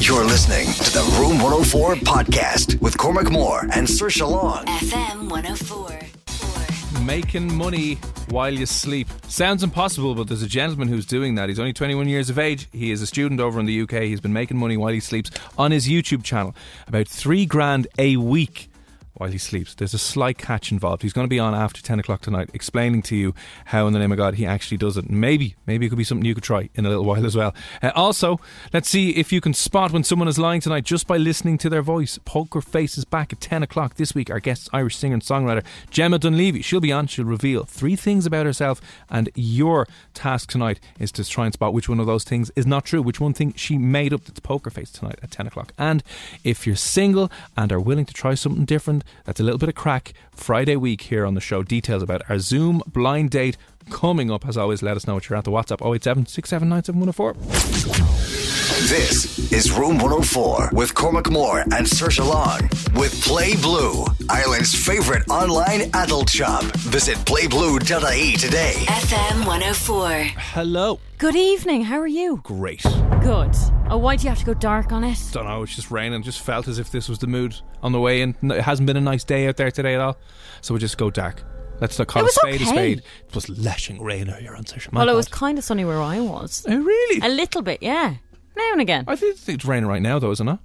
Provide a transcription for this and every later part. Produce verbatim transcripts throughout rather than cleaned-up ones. You're listening to the Room one oh four podcast with Cormac Moore and Saoirse Long. F M one oh four. Making money while you sleep. Sounds impossible, but there's a gentleman who's doing that. He's only twenty-one years of age. He is a student over in the U K. He's been making money while he sleeps on his YouTube channel. About three grand a week while he sleeps. There's a slight catch involved. He's going to be on after ten o'clock tonight explaining to you how in the name of God he actually does it. Maybe, maybe it could be something you could try in a little while as well. Uh, also, let's see if you can spot when someone is lying tonight just by listening to their voice. Poker Face is back at ten o'clock this week. Our guest's Irish singer and songwriter Gemma Dunleavy. She'll be on. She'll reveal three things about herself, and your task tonight is to try and spot which one of those things is not true, which one thing she made up. That's Poker Face tonight at ten o'clock. And if you're single and are willing to try something different, that's a little bit of crack Friday week here on the show. Details about our Zoom blind date coming up. As always, let us know what you're at. The WhatsApp oh eight seven, six seven nine, seven one oh four. This is Room one oh four with Cormac Moore and Saoirse Long with PlayBlue, Ireland's favourite online adult shop. Visit play blue dot I E today. F M one oh four. Hello. Good evening. How are you? Great. Good. Oh, why do you have to go dark on it? Don't know, it's just raining. Just felt as if this was the mood on the way in. It hasn't been a nice day out there today at all, so we'll just go dark. Let's not call it a spade okay. a spade. It was lashing rain earlier on social media. Well, it was kind of sunny where I was. Oh, really? A little bit, yeah. Now and again. I think it's raining right now, though, isn't it?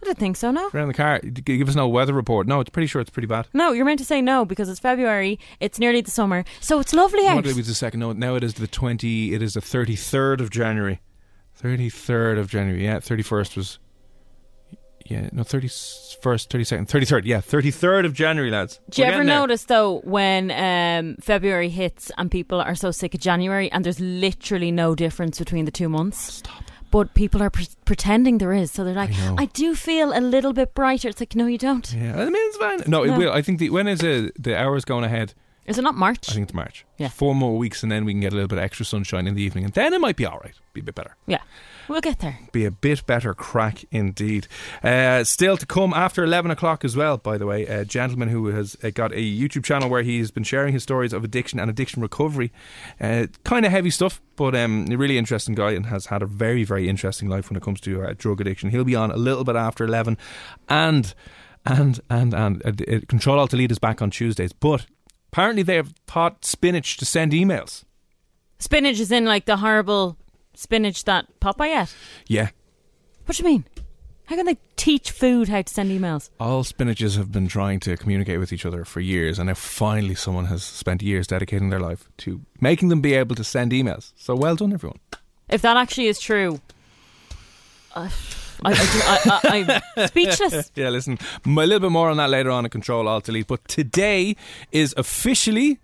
I don't think so, no. Around the car, give us no weather report. No, it's pretty sure it's pretty bad. No, you're meant to say no because it's February, it's nearly the summer, so it's lovely out. It was the second, no, now it is the twenty, it is the thirty-third of January. thirty-third of January, yeah, thirty-first was... Yeah, no, thirty-first, thirty-second, thirty-third, yeah, thirty-third of January, lads. Do you ever notice, though, when um, February hits and people are so sick of January and there's literally no difference between the two months? Stop. But people are pre- pretending there is, so they're like, I, I do feel a little bit brighter. It's like, no, you don't. Yeah, I mean, it's fine. No, no. It will. I think, the, when is it, the hours going ahead? Is it not March? I think it's March. Yeah. Four more weeks and then we can get a little bit of extra sunshine in the evening and then it might be all right. Be a bit better. Yeah. We'll get there. Be a bit better crack indeed. Uh, still to come after eleven o'clock as well, by the way, a gentleman who has got a YouTube channel where he has been sharing his stories of addiction and addiction recovery. Uh, kind of heavy stuff, but um, a really interesting guy and has had a very, very interesting life when it comes to uh, drug addiction. He'll be on a little bit after eleven. And, and, and, and uh, Control Alt Delete is back on Tuesdays. But apparently they have taught spinach to send emails. Spinach is in like the horrible... Spinach that Popeye ate? Yeah. What do you mean? How can they teach food how to send emails? All spinaches have been trying to communicate with each other for years, and now finally someone has spent years dedicating their life to making them be able to send emails. So well done, everyone. If that actually is true... Uh, I, I, I, I, I'm speechless. Yeah, listen, a little bit more on that later on at Control Alt Delete, but today is officially...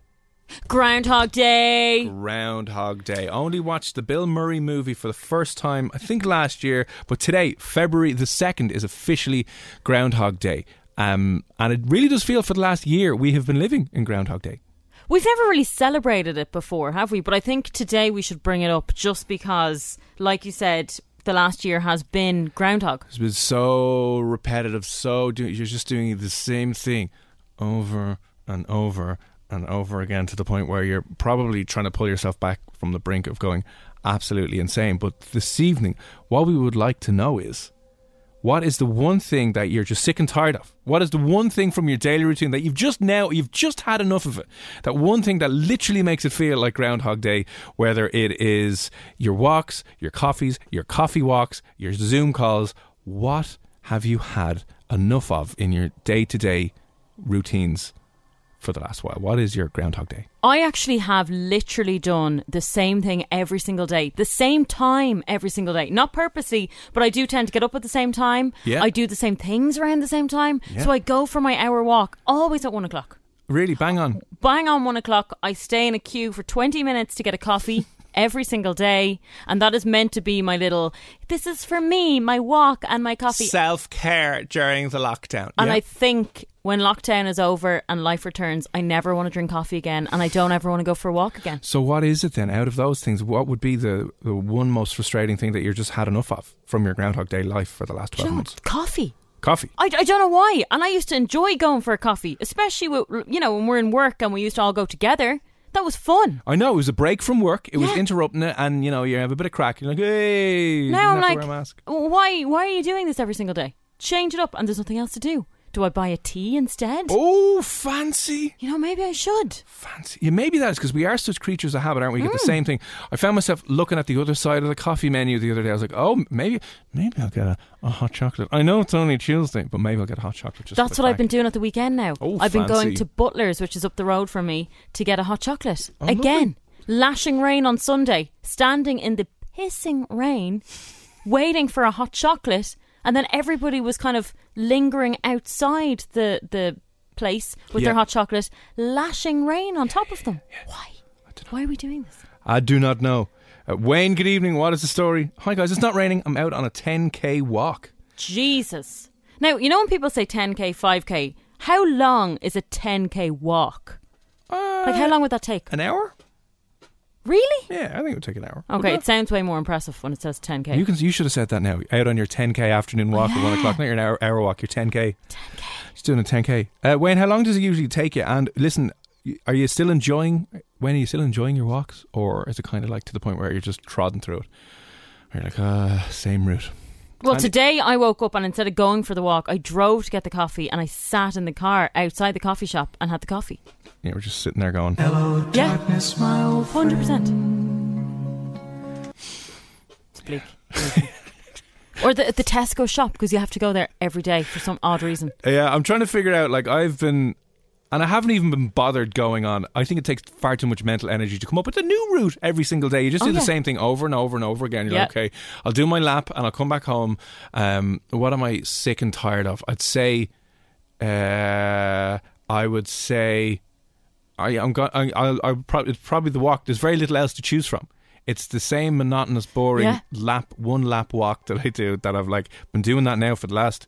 Groundhog Day. Groundhog Day. Only watched the Bill Murray movie for the first time, I think last year, but today, February the second, is officially Groundhog Day. Um, and it really does feel for the last year we have been living in Groundhog Day. We've never really celebrated it before, have we? But I think today we should bring it up just because, like you said, the last year has been Groundhog. It's been so repetitive, so do- you're just doing the same thing over and over and over again to the point where you're probably trying to pull yourself back from the brink of going absolutely insane. But this evening, what we would like to know is, what is the one thing that you're just sick and tired of? What is the one thing from your daily routine that you've just now, you've just had enough of it? That one thing that literally makes it feel like Groundhog Day, whether it is your walks, your coffees, your coffee walks, your Zoom calls. What have you had enough of in your day-to-day routines for the last while? What is your Groundhog Day? I actually have literally done the same thing every single day, the same time every single day. Not purposely, but I do tend to get up at the same time. Yeah. I do the same things around the same time. Yeah. So I go for my hour walk always at one o'clock. Really? Bang on? Bang on one o'clock. I stay in a queue for twenty minutes to get a coffee every single day, and that is meant to be my little, this is for me, my walk and my coffee. Self-care during the lockdown. And yep. I think when lockdown is over and life returns, I never want to drink coffee again, and I don't ever want to go for a walk again. So what is it then, out of those things, what would be the, the one most frustrating thing that you've just had enough of from your Groundhog Day life for the last twelve months? Coffee. Coffee. I, I don't know why, and I used to enjoy going for a coffee, especially with, you know, when we're in work and we used to all go together. That was fun. I know, it was a break from work. It yeah. was interrupting it, and you know, you have a bit of crack. You're like, hey, now I'm like, wear a mask. Why, why are you doing this every single day? Change it up, and there's nothing else to do. Do I buy a tea instead? Oh, fancy. You know, maybe I should. Fancy. Yeah, maybe that is because we are such creatures of habit, aren't we? Mm. Get the same thing. I found myself looking at the other side of the coffee menu the other day. I was like, oh, maybe maybe I'll get a, a hot chocolate. I know it's only Tuesday, but maybe I'll get a hot chocolate. Just That's what I've been doing at the weekend now. Oh, I've fancy. been going to Butler's, which is up the road from me, to get a hot chocolate. Oh, again, lovely. Lashing rain on Sunday, standing in the pissing rain, waiting for a hot chocolate. And then everybody was kind of lingering outside the the place with yeah. their hot chocolate, lashing rain on top of them. Yeah, yeah. Why? I don't know. Why are we doing this? I do not know. Uh, Wayne, good evening. What is the story? Hi, guys. It's not raining. I'm out on a ten K walk. Jesus. Now, you know when people say ten K, five K, how long is a ten K walk? Uh, like, how long would that take? An hour? Really? Yeah, I think it would take an hour. Okay, it sounds way more impressive when it says ten K. You can, you should have said that now. Out on your ten K afternoon walk yeah. at one o'clock. Not your hour, hour walk, your ten K. ten K. She's doing a ten K. Uh, Wayne, how long does it usually take you? And listen, are you still enjoying, Wayne, are you still enjoying your walks? Or is it kind of like to the point where you're just trodding through it? You're like, ah, uh, same route. Well, today I woke up and instead of going for the walk, I drove to get the coffee and I sat in the car outside the coffee shop and had the coffee. Yeah, we're just sitting there going, hello, darkness, yeah. my old friend. one hundred percent. It's bleak. Or the the Tesco shop, because you have to go there every day for some odd reason. Yeah, I'm trying to figure out, like, I've been... And I haven't even been bothered going on. I think it takes far too much mental energy to come up with a new route every single day. You just oh, do the yeah. same thing over and over and over again. You're yep. like, okay, I'll do my lap and I'll come back home. Um, what am I sick and tired of? I'd say, uh, I would say, I, I'm going. I'll, I'll probably, it's probably the walk. There's very little else to choose from. It's the same monotonous, boring yeah. lap, one lap walk that I do. That I've like been doing that now for the last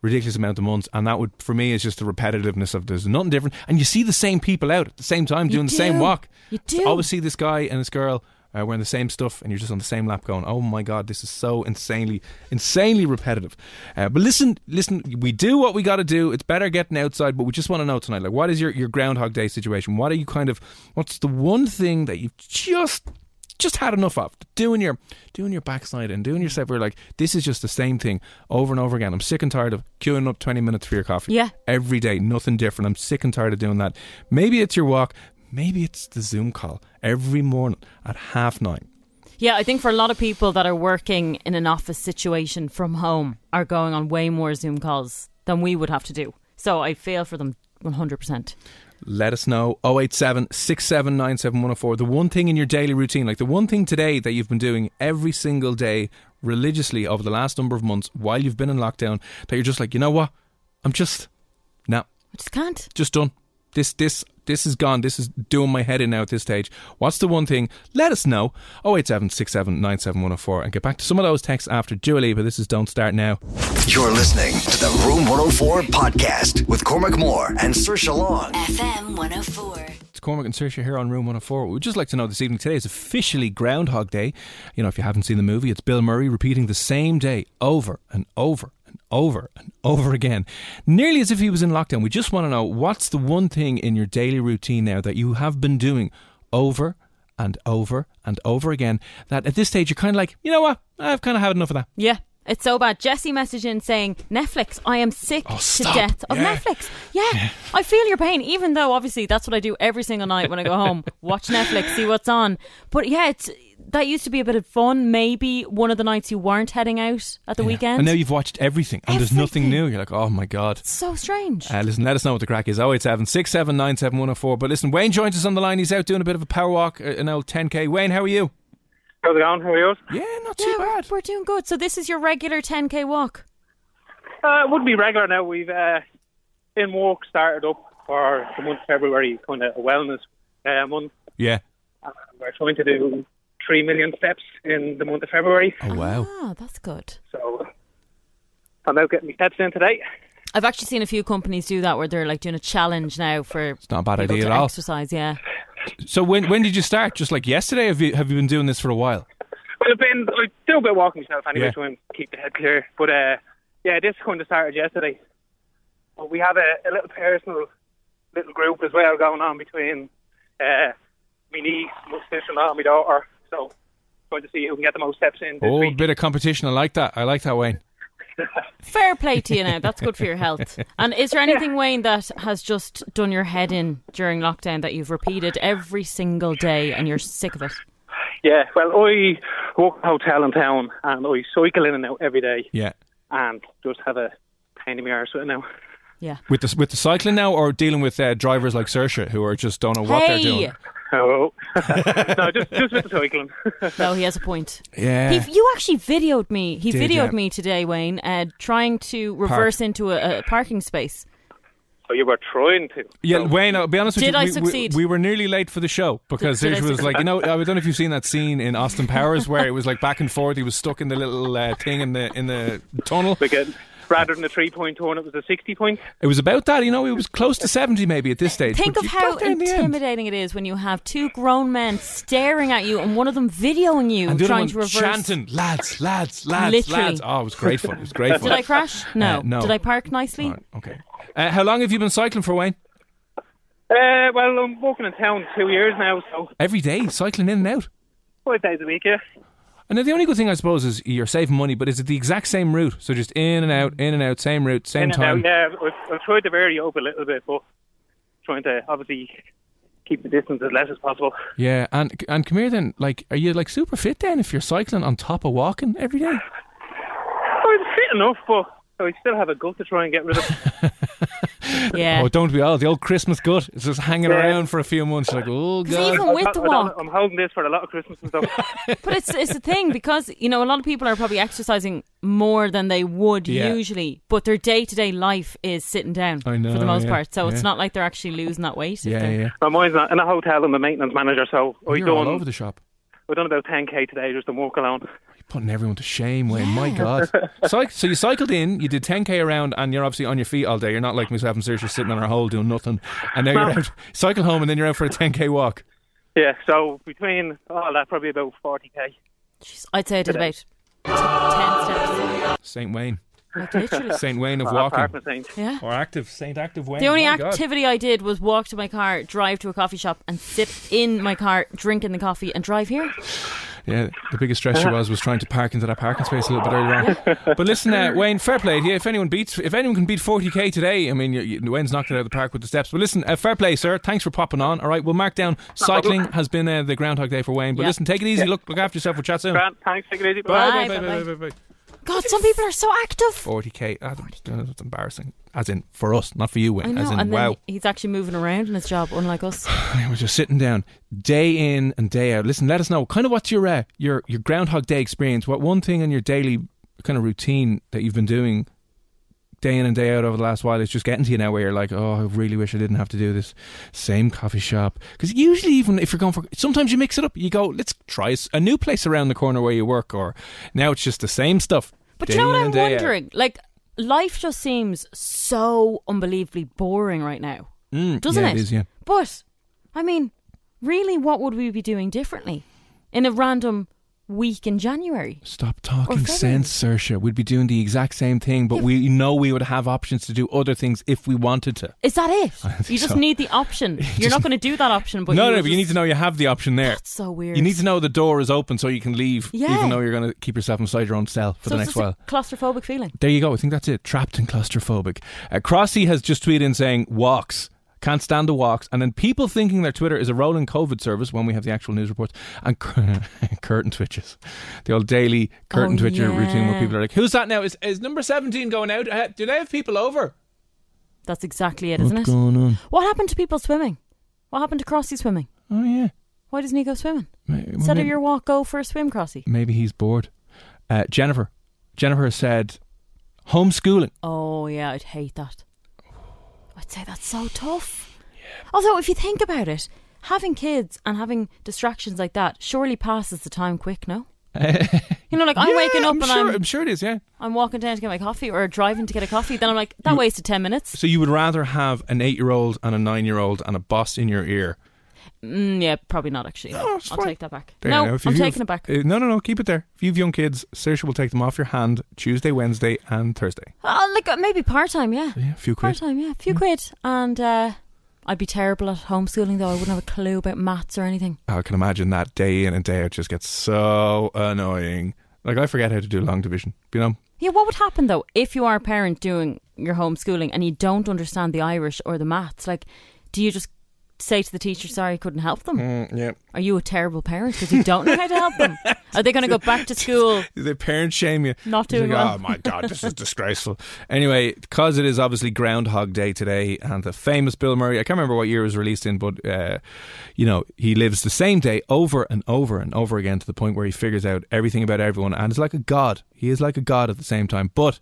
ridiculous amount of months, and that would, for me, is just the repetitiveness of there's nothing different, and you see the same people out at the same time doing do. the same walk. You do. I always see this guy and this girl uh, wearing the same stuff, and you're just on the same lap going, oh my god, this is so insanely, insanely repetitive. Uh, but listen, listen, we do what we got to do. It's better getting outside, but we just want to know tonight, like, what is your, your Groundhog Day situation? What are you kind of? What's the one thing that you've just? just had enough of doing your doing your backside and doing yourself? We're like, this is just the same thing over and over again. I'm sick and tired of queuing up twenty minutes for your coffee yeah. every day, nothing different. I'm sick and tired of doing that. Maybe it's your walk, maybe it's the Zoom call every morning at half nine. Yeah, I think for a lot of people that are working in an office situation from home are going on way more Zoom calls than we would have to do. So I feel for them one hundred percent. Let us know. oh eight seven, six seven nine, seven one oh four. The one thing in your daily routine, like the one thing today that you've been doing every single day religiously over the last number of months while you've been in lockdown, that you're just like, you know what? I'm just, no. Nah. I just can't. Just done. This, this, this is gone. This is doing my head in now at this stage. What's the one thing? Let us know. oh eight seven, six seven nine, seven one oh four, and get back to some of those texts after Dua Lipa. This is Don't Start Now. You're listening to the Room one oh four podcast with Cormac Moore and Saoirse Long. F M one oh four. It's Cormac and Saoirse here on Room one oh four. We'd just like to know this evening, today is officially Groundhog Day. You know, if you haven't seen the movie, it's Bill Murray repeating the same day over and over and over and over again, nearly as if he was in lockdown. We just want to know, what's the one thing in your daily routine now that you have been doing over and over and over again that at this stage you're kind of like, you know what, I've kind of had enough of that. Yeah, It's so bad. Jessie messaged in saying, Netflix, I am sick oh, to death of yeah. Netflix. Yeah. yeah, I feel your pain, even though obviously that's what I do every single night when I go home. Watch Netflix, see what's on. But yeah, it's, that used to be a bit of fun. Maybe one of the nights you weren't heading out at the yeah. weekend. And now you've watched everything and everything. There's nothing new. You're like, oh my God. It's so strange. Uh, listen, let us know what the crack is. oh eight seven, six seven nine, seven one oh four. But listen, Wayne joins us on the line. He's out doing a bit of a power walk, an old ten K. Wayne, how are you? How's it going? How are you? Yeah, not too yeah, bad. We're, we're doing good. So this is your regular ten K walk? Uh, it would be regular now. We've uh, in work started up for the month of February, kind of a wellness uh, month. Yeah. And we're trying to do three million steps in the month of February. Oh, wow. Ah, that's good. So I'm out getting my steps in today. I've actually seen a few companies do that where they're like doing a challenge now for it's not a bad idea at all. Exercise, yeah. So when when did you start? Just like yesterday? Have you have you been doing this for a while? Well, I've been I do a bit of walking myself anyway, yeah. so I keep the head clear. But uh, yeah, this kind of started yesterday. But we have a, a little personal little group as well going on between uh, my niece, my sister, and my daughter. So trying to see who can get the most steps in. This oh, week. Bit of competition. I like that. I like that, Wayne. Fair play to you now. That's good for your health. And is there anything, Wayne, that has just done your head in during lockdown that you've repeated every single day and you're sick of it? Yeah, well, I work in a hotel in town and I cycle in and out every day. Yeah. And just have a pain in my arse with it now. Yeah. With the, with the cycling now or dealing with uh, drivers like Saoirse who are just don't know what hey. they're doing? Oh. no, just, just with the cycling. No, he has a point. Yeah. He, you actually videoed me. He Did, videoed yeah. me today, Wayne, uh, trying to reverse Park. into a, a parking space. Oh, you were trying to. Yeah, so. Wayne, I'll be honest with Did you. Did I we, succeed? We, we were nearly late for the show because Did, Saoirse was like, you know, I don't know if you've seen that scene in Austin Powers where it was like back and forth. He was stuck in the little uh, thing in the in the tunnel. Again. Rather than a three-point one, it was a sixty-point. It was about that, you know, it was close to seventy maybe at this stage. Think of how intimidating it is when you have two grown men staring at you and one of them videoing you and the trying other one to reverse. Chanting, lads, lads, lads, Literally. lads. Oh, it was great fun. It was great fun. Did I crash? No. Uh, no. Did I park nicely? Right, okay. Uh, how long have you been cycling for, Wayne? Uh, well, I'm walking in town two years now, so. Every day, cycling in and out? Five days a week, yeah. And the only good thing, I suppose, is you're saving money, but is it the exact same route? So just in and out, in and out, same route, same in time? Yeah, I've, I've tried to vary up a little bit, but trying to obviously keep the distance as less as possible. Yeah, and and come here then, like, are you like super fit then if you're cycling on top of walking every day? I'm fit enough, but I still have a gut to try and get rid of. Yeah. Oh, don't we all? The old Christmas gut is just hanging yeah. around for a few months. Like, oh God. Even with the walk, I'm holding this for a lot of Christmas and stuff. But it's it's the thing because you know a lot of people are probably exercising more than they would yeah. usually, but their day to day life is sitting down I know, for the most yeah. part. So yeah. it's not like they're actually losing that weight. Yeah, yeah. My mind's not in a hotel. I'm a maintenance manager, so I done all over the shop. We've done about ten K today just to walk alone. Putting everyone to shame, Wayne. Yeah. My God. So, so you cycled in, you did ten K around, and you're obviously on your feet all day. You're not like myself and Saoirse sitting on our hole doing nothing. And now no. you're out, cycle home, and then you're out for a ten K walk. Yeah, so between all that, probably about forty K. Jeez, I'd say I did about ten steps. Saint Wayne. Like literally. Saint Wayne of well, walking. Yeah. Or active, Saint Active Wayne. The only my activity God. I did was walk to my car, drive to a coffee shop, and sit in my car, drink in the coffee, and drive here. Yeah, the biggest stress she was was trying to park into that parking space a little bit earlier on. Yeah. But listen, uh, Wayne, fair play to you. If anyone beats, if anyone can beat forty K today, I mean, you, you, Wayne's knocked it out of the park with the steps. But listen, uh, fair play, sir. Thanks for popping on. All right, we'll mark down cycling has been uh, the Groundhog Day for Wayne. But yeah. listen, take it easy. Yeah. Look, look after yourself. We'll chat soon. Grant, thanks. Take it easy. Bye. Bye. Bye. Bye. Bye. Bye. Bye. Bye. God, some people are so active. forty K. That's, that's embarrassing. As in, for us, not for you, Wayne. I know, as in, and wow. He's actually moving around in his job, unlike us. We're just sitting down day in and day out. Listen, let us know kind of what's your, uh, your, your Groundhog Day experience. What one thing in your daily kind of routine that you've been doing day in and day out over the last while is just getting to you now where you're like, oh, I really wish I didn't have to do this same coffee shop. Because usually even if you're going for, sometimes you mix it up. You go, let's try a new place around the corner where you work, or now it's just the same stuff. But you know what I'm wondering? Out. Like, life just seems so unbelievably boring right now. Mm, doesn't yeah, it? It is, yeah. But, I mean, really, what would we be doing differently in a random week in January. Stop talking sense, Saoirse. We'd be doing the exact same thing, but yeah. we know we would have options to do other things if we wanted to. Is that it? You just so. need the option. You're just, not going to do that option. But no, you no, just, but you need to know you have the option there. That's so weird. You need to know the door is open so you can leave, yeah. even though you're going to keep yourself inside your own cell for so the next while. A claustrophobic feeling. There you go. I think that's it. Trapped and claustrophobic. Uh, Crossy has just tweeted in saying, walks. Can't stand the walks. And then people thinking their Twitter is a rolling COVID service when we have the actual news reports and cur- curtain twitches. The old daily curtain oh, twitcher yeah. routine where people are like, who's that now? Is is number seventeen going out? Uh, do they have people over? That's exactly it, What's isn't it? Going on? What happened to people swimming? What happened to Crossy swimming? Oh, yeah. Why doesn't he go swimming? Maybe, well, Instead maybe, of your walk, go for a swim, Crossy. Maybe he's bored. Uh, Jennifer. Jennifer has said, homeschooling. Oh, yeah, I'd hate that. I'd say that's so tough. Yeah. Although, if you think about it, having kids and having distractions like that surely passes the time quick, no? You know, like I'm yeah, waking up I'm and sure, I'm... I'm sure it is, yeah. I'm walking down to get my coffee or driving to get a coffee. Then I'm like, that you, wasted ten minutes. So you would rather have an eight-year-old and a nine-year-old and a boss in your ear? Mm, yeah, probably not, actually. No, no. I'll right. take that back. There no, you know, I'm taking it back. Uh, no, no, no, keep it there. If you have young kids, Saoirse will take them off your hand Tuesday, Wednesday and Thursday. Uh, like uh, maybe part-time, yeah. Yeah, a few quid. Part-time, yeah, a few yeah. quid. And uh, I'd be terrible at homeschooling, though. I wouldn't have a clue about maths or anything. I can imagine that day in and day out just gets so annoying. Like, I forget how to do long division, you know? Yeah, what would happen, though, if you are a parent doing your homeschooling and you don't understand the Irish or the maths? Like, do you just say to the teacher, sorry, I couldn't help them? Mm, yeah. Are you a terrible parent because you don't know how to help them? Are they going to go back to school? The parents shame you. Not doing like, well. Oh my God, this is disgraceful. Anyway, because it is obviously Groundhog Day today, and the famous Bill Murray, I can't remember what year it was released in, but uh, you know, he lives the same day over and over and over again to the point where he figures out everything about everyone, and it's like a god. He is like a god at the same time, but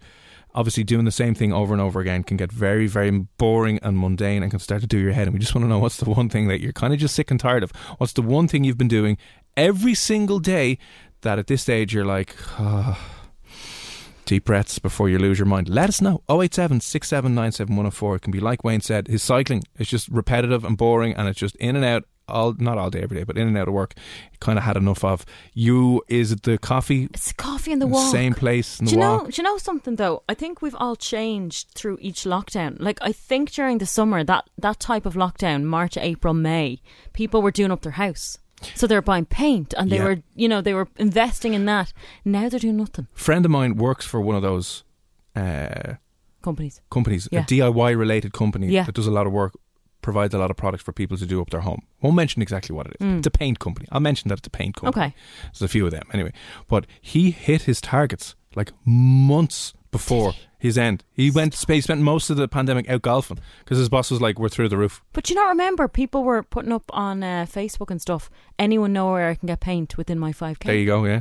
obviously doing the same thing over and over again can get very, very boring and mundane and can start to do your head. And we just want to know, what's the one thing that you're kind of just sick and tired of? What's the one thing you've been doing every single day that at this stage you're like, oh, deep breaths before you lose your mind? Let us know. oh eight seven, six seven nine, seven one oh four. It can be like Wayne said, his cycling is just repetitive and boring, and it's just in and out. All, not all day every day, but in and out of work, kind of had enough of. You is it the coffee? It's the coffee and the walk. Same place and the walk. Do you know something though? I think we've all changed through each lockdown. Like, I think during the summer, that that type of lockdown, March, April, May, people were doing up their house. So they were buying paint and they yeah. were, you know, they were investing in that. Now they're doing nothing. Friend of mine works for one of those uh, companies. Companies, yeah. a D I Y related company yeah. that does a lot of work. Provides a lot of products for people to do up their home. Won't mention exactly what it is. Mm. It's a paint company. I'll mention that it's a paint company. Okay. There's a few of them anyway. But he hit his targets like months before his end. He went space, spent most of the pandemic out golfing because his boss was like, we're through the roof. But you know, remember, people were putting up on uh, Facebook and stuff, anyone know where I can get paint within my five K? There you go, yeah.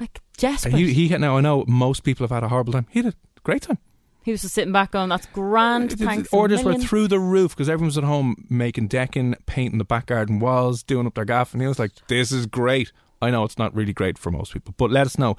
Like, desperate. He, he, now, I know most people have had a horrible time. He did a great time. He was just sitting back going, that's grand, thanks. The orders were through the roof because everyone was at home making decking, painting the back garden walls, doing up their gaff. And he was like, this is great. I know it's not really great for most people, but let us know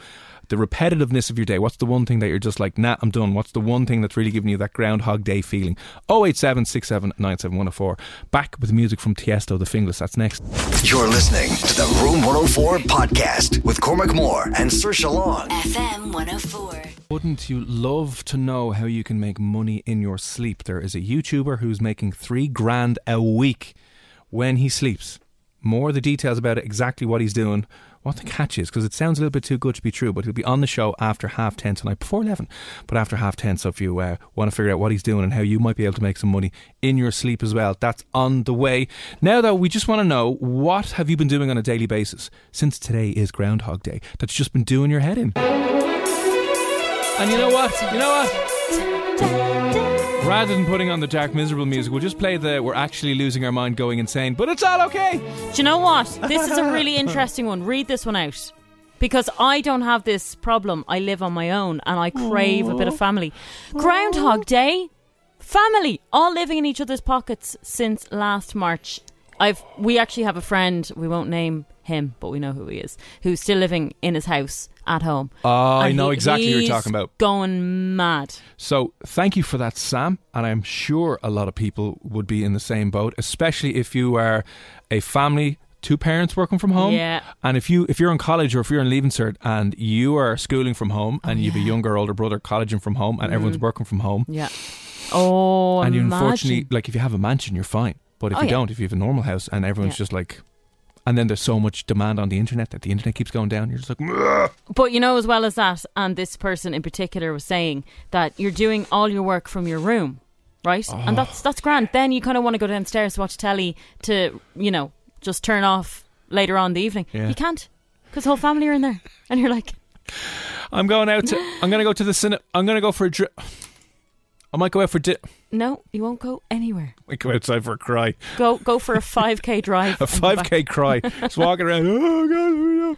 the repetitiveness of your day. What's the one thing that you're just like, nah, I'm done? What's the one thing that's really giving you that Groundhog Day feeling? oh eight seven, six seven nine, seven one oh four. Back with music from Tiesto, The Fingless. That's next. You're listening to the Room one oh four podcast with Cormac Moore and Saoirse Long. F M one oh four. Wouldn't you love to know how you can make money in your sleep? There is a YouTuber who's making three grand a week when he sleeps. More of the details about it, exactly what he's doing, what the catch is, because it sounds a little bit too good to be true, but he'll be on the show after half ten tonight, before eleven, but after half ten. So if you uh, want to figure out what he's doing and how you might be able to make some money in your sleep as well, that's on the way. Now though, we just want to know, what have you been doing on a daily basis since today is Groundhog Day that's just been doing your head in? And you know what? You know what? Rather than putting on the dark, miserable music, we'll just play the we're actually losing our mind, going insane, but it's all okay. Do you know what? This is a really interesting one. Read this one out. Because I don't have this problem. I live on my own and I crave Aww. a bit of family. Groundhog Day, family, all living in each other's pockets since last March. I've We actually have a friend, we won't name him, but we know who he is, who's still living in his house at home. Oh, uh, I know he, exactly what you're talking about. Going mad. So thank you for that, Sam. And I'm sure a lot of people would be in the same boat, especially if you are a family two parents working from home. Yeah. And if you if you're in college or if you're in Leaving Cert and you are schooling from home oh, and you've yeah. a younger older brother colleging from home and mm. everyone's working from home. Yeah. Oh. And you imagine. Unfortunately, like if you have a mansion, you're fine. But if oh, you yeah. don't, if you have a normal house and everyone's yeah. just like. And then there's so much demand on the internet that the internet keeps going down. You're just like... Murgh. But you know, as well as that, and this person in particular was saying that you're doing all your work from your room, right? Oh. And that's that's grand. Then you kind of want to go downstairs to watch telly to, you know, just turn off later on in the evening. Yeah. You can't because the whole family are in there. And you're like... I'm going out to... I'm going to go to the cinema. I'm going to go for a drink. I might go out for dinner. No, you won't go anywhere. I go outside for a cry. Go go for a five K drive. A five K cry. Just walking around. Oh, God.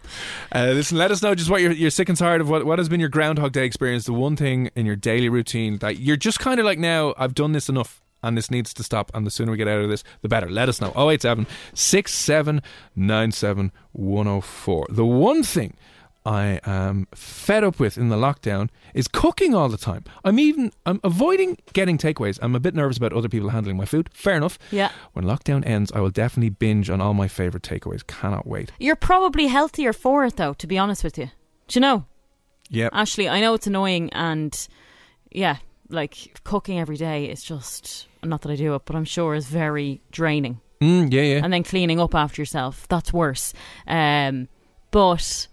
Uh, listen, let us know just what you're, you're sick and tired of. What, what has been your Groundhog Day experience? The one thing in your daily routine that you're just kind of like, now, I've done this enough and this needs to stop. And the sooner we get out of this, the better. Let us know. oh eight seven, six seven nine seven, one oh four. The one thing I am fed up with in the lockdown is cooking all the time. I'm even I'm avoiding getting takeaways. I'm a bit nervous about other people handling my food. Fair enough. Yeah. When lockdown ends, I will definitely binge on all my favourite takeaways. Cannot wait. You're probably healthier for it though, to be honest with you. Do you know? Yeah. Ashley, I know it's annoying and yeah, like cooking every day is just, not that I do it, but I'm sure is very draining. Mm, yeah, yeah. And then cleaning up after yourself, that's worse. Um, but...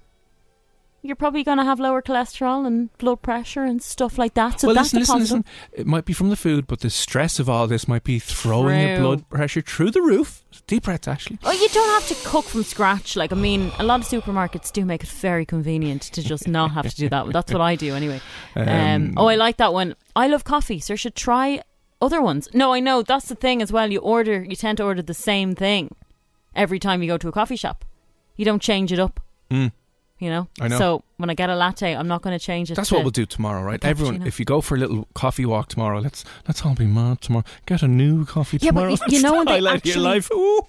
You're probably going to have lower cholesterol and blood pressure and stuff like that. So well, that's listen, listen, listen. It might be from the food, but the stress of all this might be throwing True. your blood pressure through the roof. Deep breaths, actually. Oh, you don't have to cook from scratch. Like, I mean, a lot of supermarkets do make it very convenient to just not have to do that. That's what I do anyway. Um, um, oh, I like that one. I love coffee, so I should try other ones. No, I know. That's the thing as well. You order, you tend to order the same thing every time you go to a coffee shop. You don't change it up. Mm. You know? I know. So when I get a latte, I'm not going to change it. That's to what we'll do tomorrow, right? Everyone, you know? If you go for a little coffee walk tomorrow, let's let's all be mad tomorrow. Get a new coffee yeah, tomorrow. Yeah, but you, you know, they actually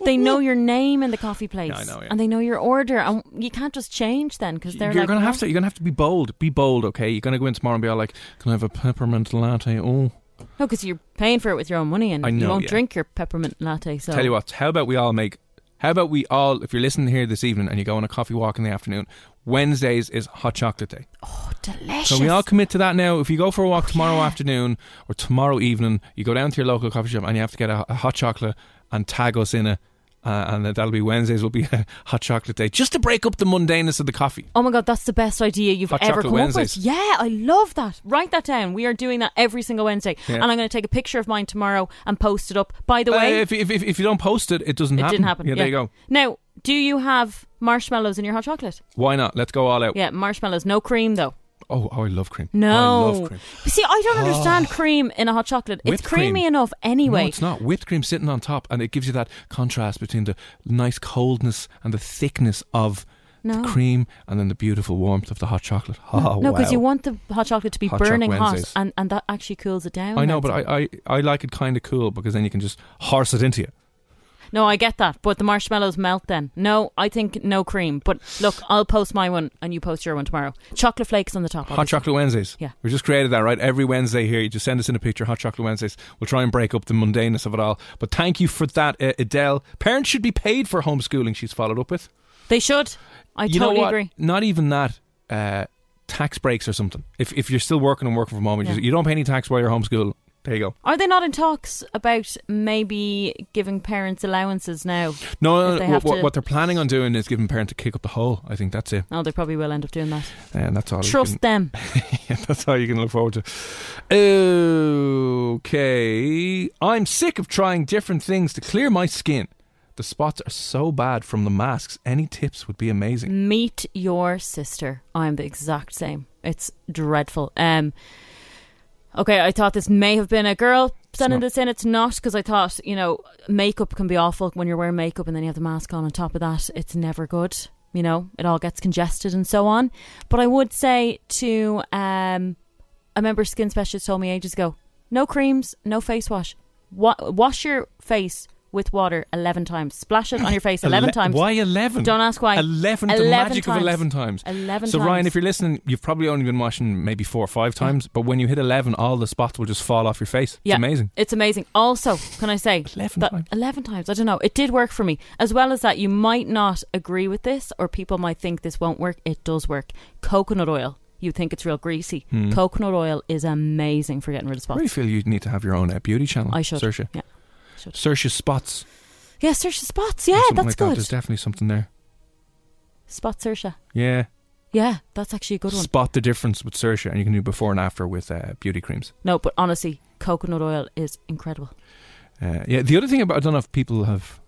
they know your name in the coffee place, yeah, I know, yeah. and they know your order, and you can't just change then because they're you're like, gonna oh. have to you're gonna have to be bold, be bold, okay? You're gonna go in tomorrow and be all like, "Can I have a peppermint latte?" Oh. No, because you're paying for it with your own money, and know, you won't yeah. drink your peppermint latte. So tell you what, how about we all make. How about we all, if you're listening here this evening and you go on a coffee walk in the afternoon, Wednesdays is hot chocolate day. Oh, delicious. So we all commit to that now. If you go for a walk oh, tomorrow yeah. afternoon or tomorrow evening, you go down to your local coffee shop and you have to get a, a hot chocolate and tag us in it. Uh, and that'll be Wednesdays will be hot chocolate day, just to break up the mundaneness of the coffee. Oh my God, that's the best idea you've hot ever come Wednesdays. Up with. Yeah, I love that. Write that down. We are doing that every single Wednesday, yeah. and I'm going to take a picture of mine tomorrow and post it up. By the uh, way, if, if, if, if you don't post it, it doesn't. It happen. Didn't happen. Yeah, yeah, there you go. Now, do you have marshmallows in your hot chocolate? Why not? Let's go all out. Yeah, marshmallows, no cream though. Oh, oh, I love cream. No. I love cream. See, I don't understand oh. cream in a hot chocolate. With it's creamy cream. Enough anyway. No, it's not. Whipped cream sitting on top, and it gives you that contrast between the nice coldness and the thickness of no. the cream and then the beautiful warmth of the hot chocolate. Oh, no, because no, wow. you want the hot chocolate to be hot burning hot, and, and that actually cools it down. I know, but I, I, I like it kind of cool because then you can just horse it into you. No, I get that, but the marshmallows melt then. No, I think no cream. But look, I'll post my one and you post your one tomorrow. Chocolate flakes on the top. Obviously. Hot chocolate Wednesdays. Yeah. We just created that, right? Every Wednesday here, you just send us in a picture, hot chocolate Wednesdays. We'll try and break up the mundaneness of it all. But thank you for that, uh, Adele. Parents should be paid for homeschooling, she's followed up with. They should. I you totally know what? Agree. Not even that. Uh, tax breaks or something. If if you're still working and working from home, yeah. you, you don't pay any tax while you're homeschooling. There you go. Are they not in talks about maybe giving parents allowances now? No, no, no. What, what they're planning on doing is giving parents a kick up the hole. I think that's it. Oh, they probably will end up doing that. And that's all. Trust can, them. Yeah, that's all you can look forward to. Okay. I'm sick of trying different things to clear my skin. The spots are so bad from the masks. Any tips would be amazing. Meet your sister. I'm the exact same. It's dreadful. Um... Okay, I thought this may have been a girl sending this in. It's not, because I thought, you know, makeup can be awful when you're wearing makeup and then you have the mask on on top of that. It's never good. You know, it all gets congested and so on. But I would say to, um, I remember skin specialist told me ages ago, no creams, no face wash. Wa- wash your face with water eleven times. Splash it on your face eleven Ele- times. Why eleven? Don't ask why. eleven, eleven the magic times. Of eleven times. eleven so times. So Ryan, if you're listening, you've probably only been washing maybe four or five times, yeah. but when you hit eleven, all the spots will just fall off your face. It's yeah. amazing. It's amazing. Also, can I say eleven times? eleven times. I don't know. It did work for me. As well as that, you might not agree with this, or people might think this won't work. It does work. Coconut oil. You think it's real greasy. Mm. Coconut oil is amazing for getting rid of spots. I really feel you need to have your own uh, beauty channel. I should. Saoirse. Yeah. Should. Saoirse Spots. Yeah, Saoirse Spots. Yeah, that's like good. That. There's definitely something there. Spot Saoirse. Yeah. Yeah, that's actually a good one. Spot the difference with Saoirse, and you can do before and after with uh, beauty creams. No, but honestly, coconut oil is incredible. Uh, yeah, the other thing about, I don't know if people have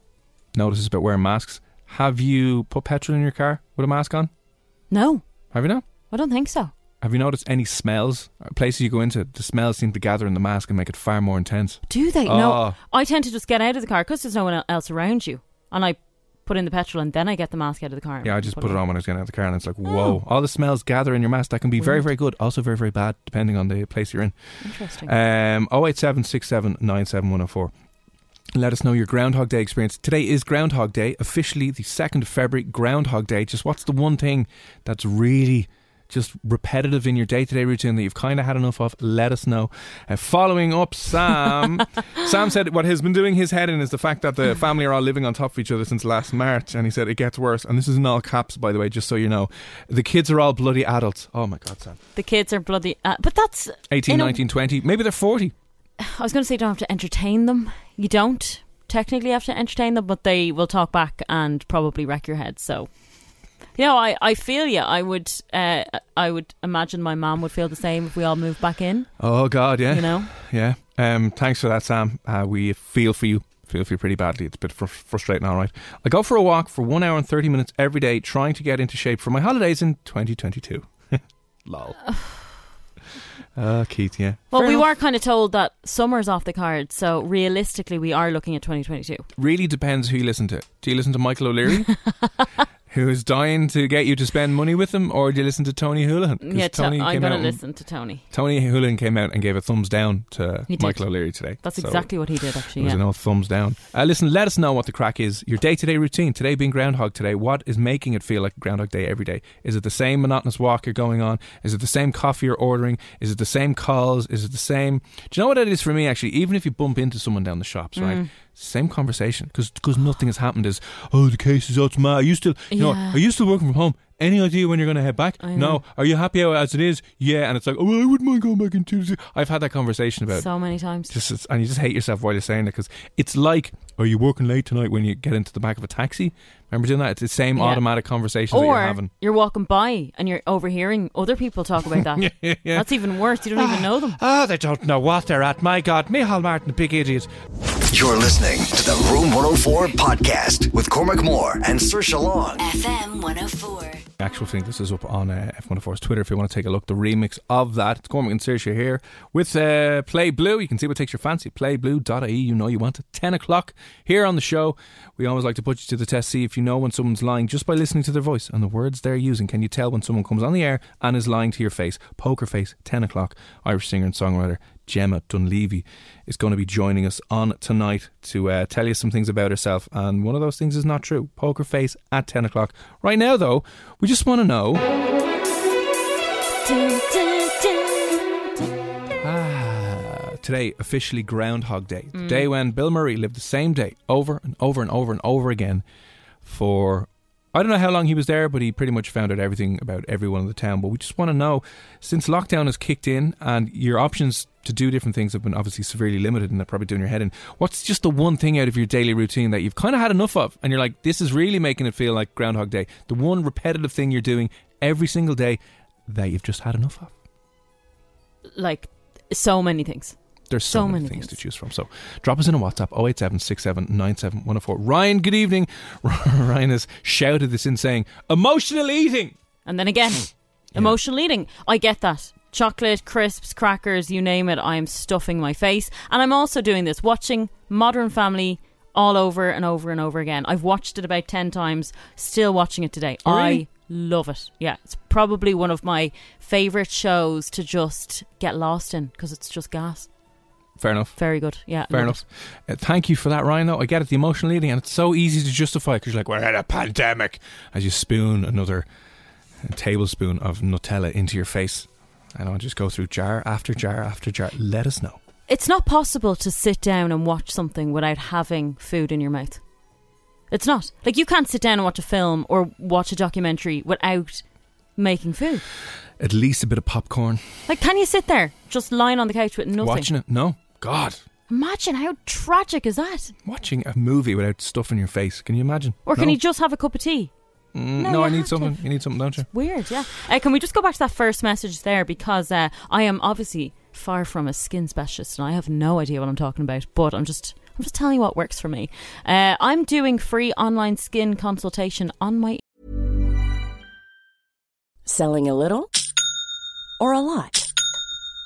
noticed about wearing masks. Have you put petrol in your car with a mask on? No. Have you not? I don't think so. Have you noticed any smells? Places you go into, the smells seem to gather in the mask and make it far more intense. Do they? Oh. No. I tend to just get out of the car because there's no one else around you. And I put in the petrol and then I get the mask out of the car. Yeah, I just put, put it on when I was getting out of the car and it's like, whoa. Oh. All the smells gather in your mask. That can be Weird. very, very good. Also very, very bad, depending on the place you're in. Interesting. Um, oh eight seven six seven nine seven one oh four. Let us know your Groundhog Day experience. Today is Groundhog Day, officially the second of February, Groundhog Day. Just what's the one thing that's really just repetitive in your day-to-day routine that you've kind of had enough of? Let us know. Uh, following up, Sam. Sam said what has been doing his head in is the fact that the family are all living on top of each other since last March, and he said it gets worse. And this is in all caps, by the way, just so you know. The kids are all bloody adults. Oh my God, Sam. The kids are bloody... Uh, but that's... eighteen, nineteen, twenty. Maybe they're forty. I was going to say you don't have to entertain them. You don't technically have to entertain them, but they will talk back and probably wreck your head, so... You know, I, I feel you. I would uh, I would imagine my mum would feel the same if we all moved back in. Oh, God, yeah. You know? Yeah. Um, thanks for that, Sam. Uh, we feel for you. Feel for you pretty badly. It's a bit fr- frustrating, all right. I go for a walk for one hour and thirty minutes every day trying to get into shape for my holidays in twenty twenty-two. Lol. Oh, Keith, yeah. Well, Fair we enough. were kind of told that summer's off the cards, so realistically we are looking at twenty twenty-two. Really depends who you listen to. Do you listen to Michael O'Leary? Who is dying to get you to spend money with them, or do you listen to Tony Houlihan? Yeah, to- Tony I'm going to listen to Tony. Tony Houlihan came out and gave a thumbs down to Michael O'Leary today. That's so exactly what he did, actually. It was yeah. an old thumbs down. Uh, listen, let us know what the crack is. Your day-to-day routine, today being Groundhog Today, what is making it feel like Groundhog Day every day? Is it the same monotonous walk you're going on? Is it the same coffee you're ordering? Is it the same calls? Is it the same... Do you know what it is for me, actually? Even if you bump into someone down the shops, mm. right? Same conversation, because because nothing has happened. Is oh the case is out tomorrow? Are you still you yeah. know? Are you still working from home? Any idea when you're going to head back? No. Are you happy as it is? Yeah. And it's like, oh, I wouldn't mind going back in Tuesday. I've had that conversation about so many times. Just and you just hate yourself while you're saying it, because it's like, are you working late tonight when you get into the back of a taxi? Remember doing that? It's the same yeah. automatic conversation that you're having. Or you're walking by and you're overhearing other people talk about that. yeah, yeah, yeah. That's even worse. You don't even know them. Oh, they don't know what they're at. My God. Micheál Martin, the big idiot. You're listening to the Room one oh four podcast with Cormac Moore and Saoirse Long. F M one oh four. Actual thing, this is up on uh, F one oh four's Twitter if you want to take a look. The remix of that. It's Cormac and Saoirse here with uh, PlayBlue. You can see what takes your fancy. Play Blue dot I E. You know you want it. ten o'clock here on the show. We always like to put you to the test, see if you know when someone's lying just by listening to their voice and the words they're using. Can you tell when someone comes on the air and is lying to your face? Poker Face, ten o'clock. Irish singer and songwriter Gemma Dunleavy is going to be joining us on tonight to uh, tell you some things about herself, and one of those things is not true. Poker Face at ten o'clock. Right now though, we just want to know ah, today officially Groundhog Day, the mm. day when Bill Murray lived the same day over and over and over and over again for I don't know how long he was there, but he pretty much found out everything about everyone in the town. But we just want to know, since lockdown has kicked in and your options to do different things have been obviously severely limited and they're probably doing your head in, what's just the one thing out of your daily routine that you've kind of had enough of and you're like, this is really making it feel like Groundhog Day? The one repetitive thing you're doing every single day that you've just had enough of? Like, so many things. There's so, so many, many things, things to choose from. So drop us in a WhatsApp, oh eight seven six seven nine seven one oh four. Ryan, good evening. Ryan has shouted this in saying, emotional eating. And then again, yeah. emotional eating. I get that. Chocolate, crisps, crackers, you name it. I'm stuffing my face. And I'm also doing this, watching Modern Family all over and over and over again. I've watched it about ten times, still watching it today. Really? I love it. Yeah, it's probably one of my favourite shows to just get lost in because it's just gas. Fair enough. Very good. Yeah. Fair enough. Uh, thank you for that, Ryan, though. I get it, the emotional eating, and it's so easy to justify because you're like, we're in a pandemic, as you spoon another tablespoon of Nutella into your face. And I'll just go through jar after jar after jar. Let us know. It's not possible to sit down and watch something without having food in your mouth. It's not. Like, you can't sit down and watch a film or watch a documentary without making food. At least a bit of popcorn. Like, can you sit there just lying on the couch with nothing? Watching it? No. God. Imagine how tragic is that? Watching a movie without stuff in your face. Can you imagine? Or can no. you just have a cup of tea? Mm, no, no I need something. To. You need something, don't you? It's weird, yeah. Uh, can we just go back to that first message there? Because uh, I am obviously far from a skin specialist and I have no idea what I'm talking about. But I'm just... I'm just telling you what works for me. Uh, I'm doing free online skin consultation on my... Selling a little or a lot?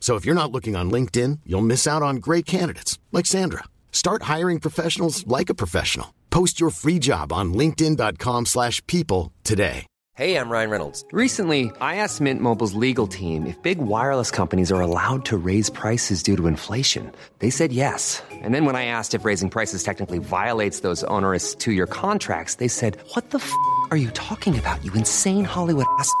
So if you're not looking on LinkedIn, you'll miss out on great candidates, like Sandra. Start hiring professionals like a professional. Post your free job on linkedin.com slash people today. Hey, I'm Ryan Reynolds. Recently, I asked Mint Mobile's legal team if big wireless companies are allowed to raise prices due to inflation. They said yes. And then when I asked if raising prices technically violates those onerous two-year contracts, they said, what the f*** are you talking about, you insane Hollywood ass f-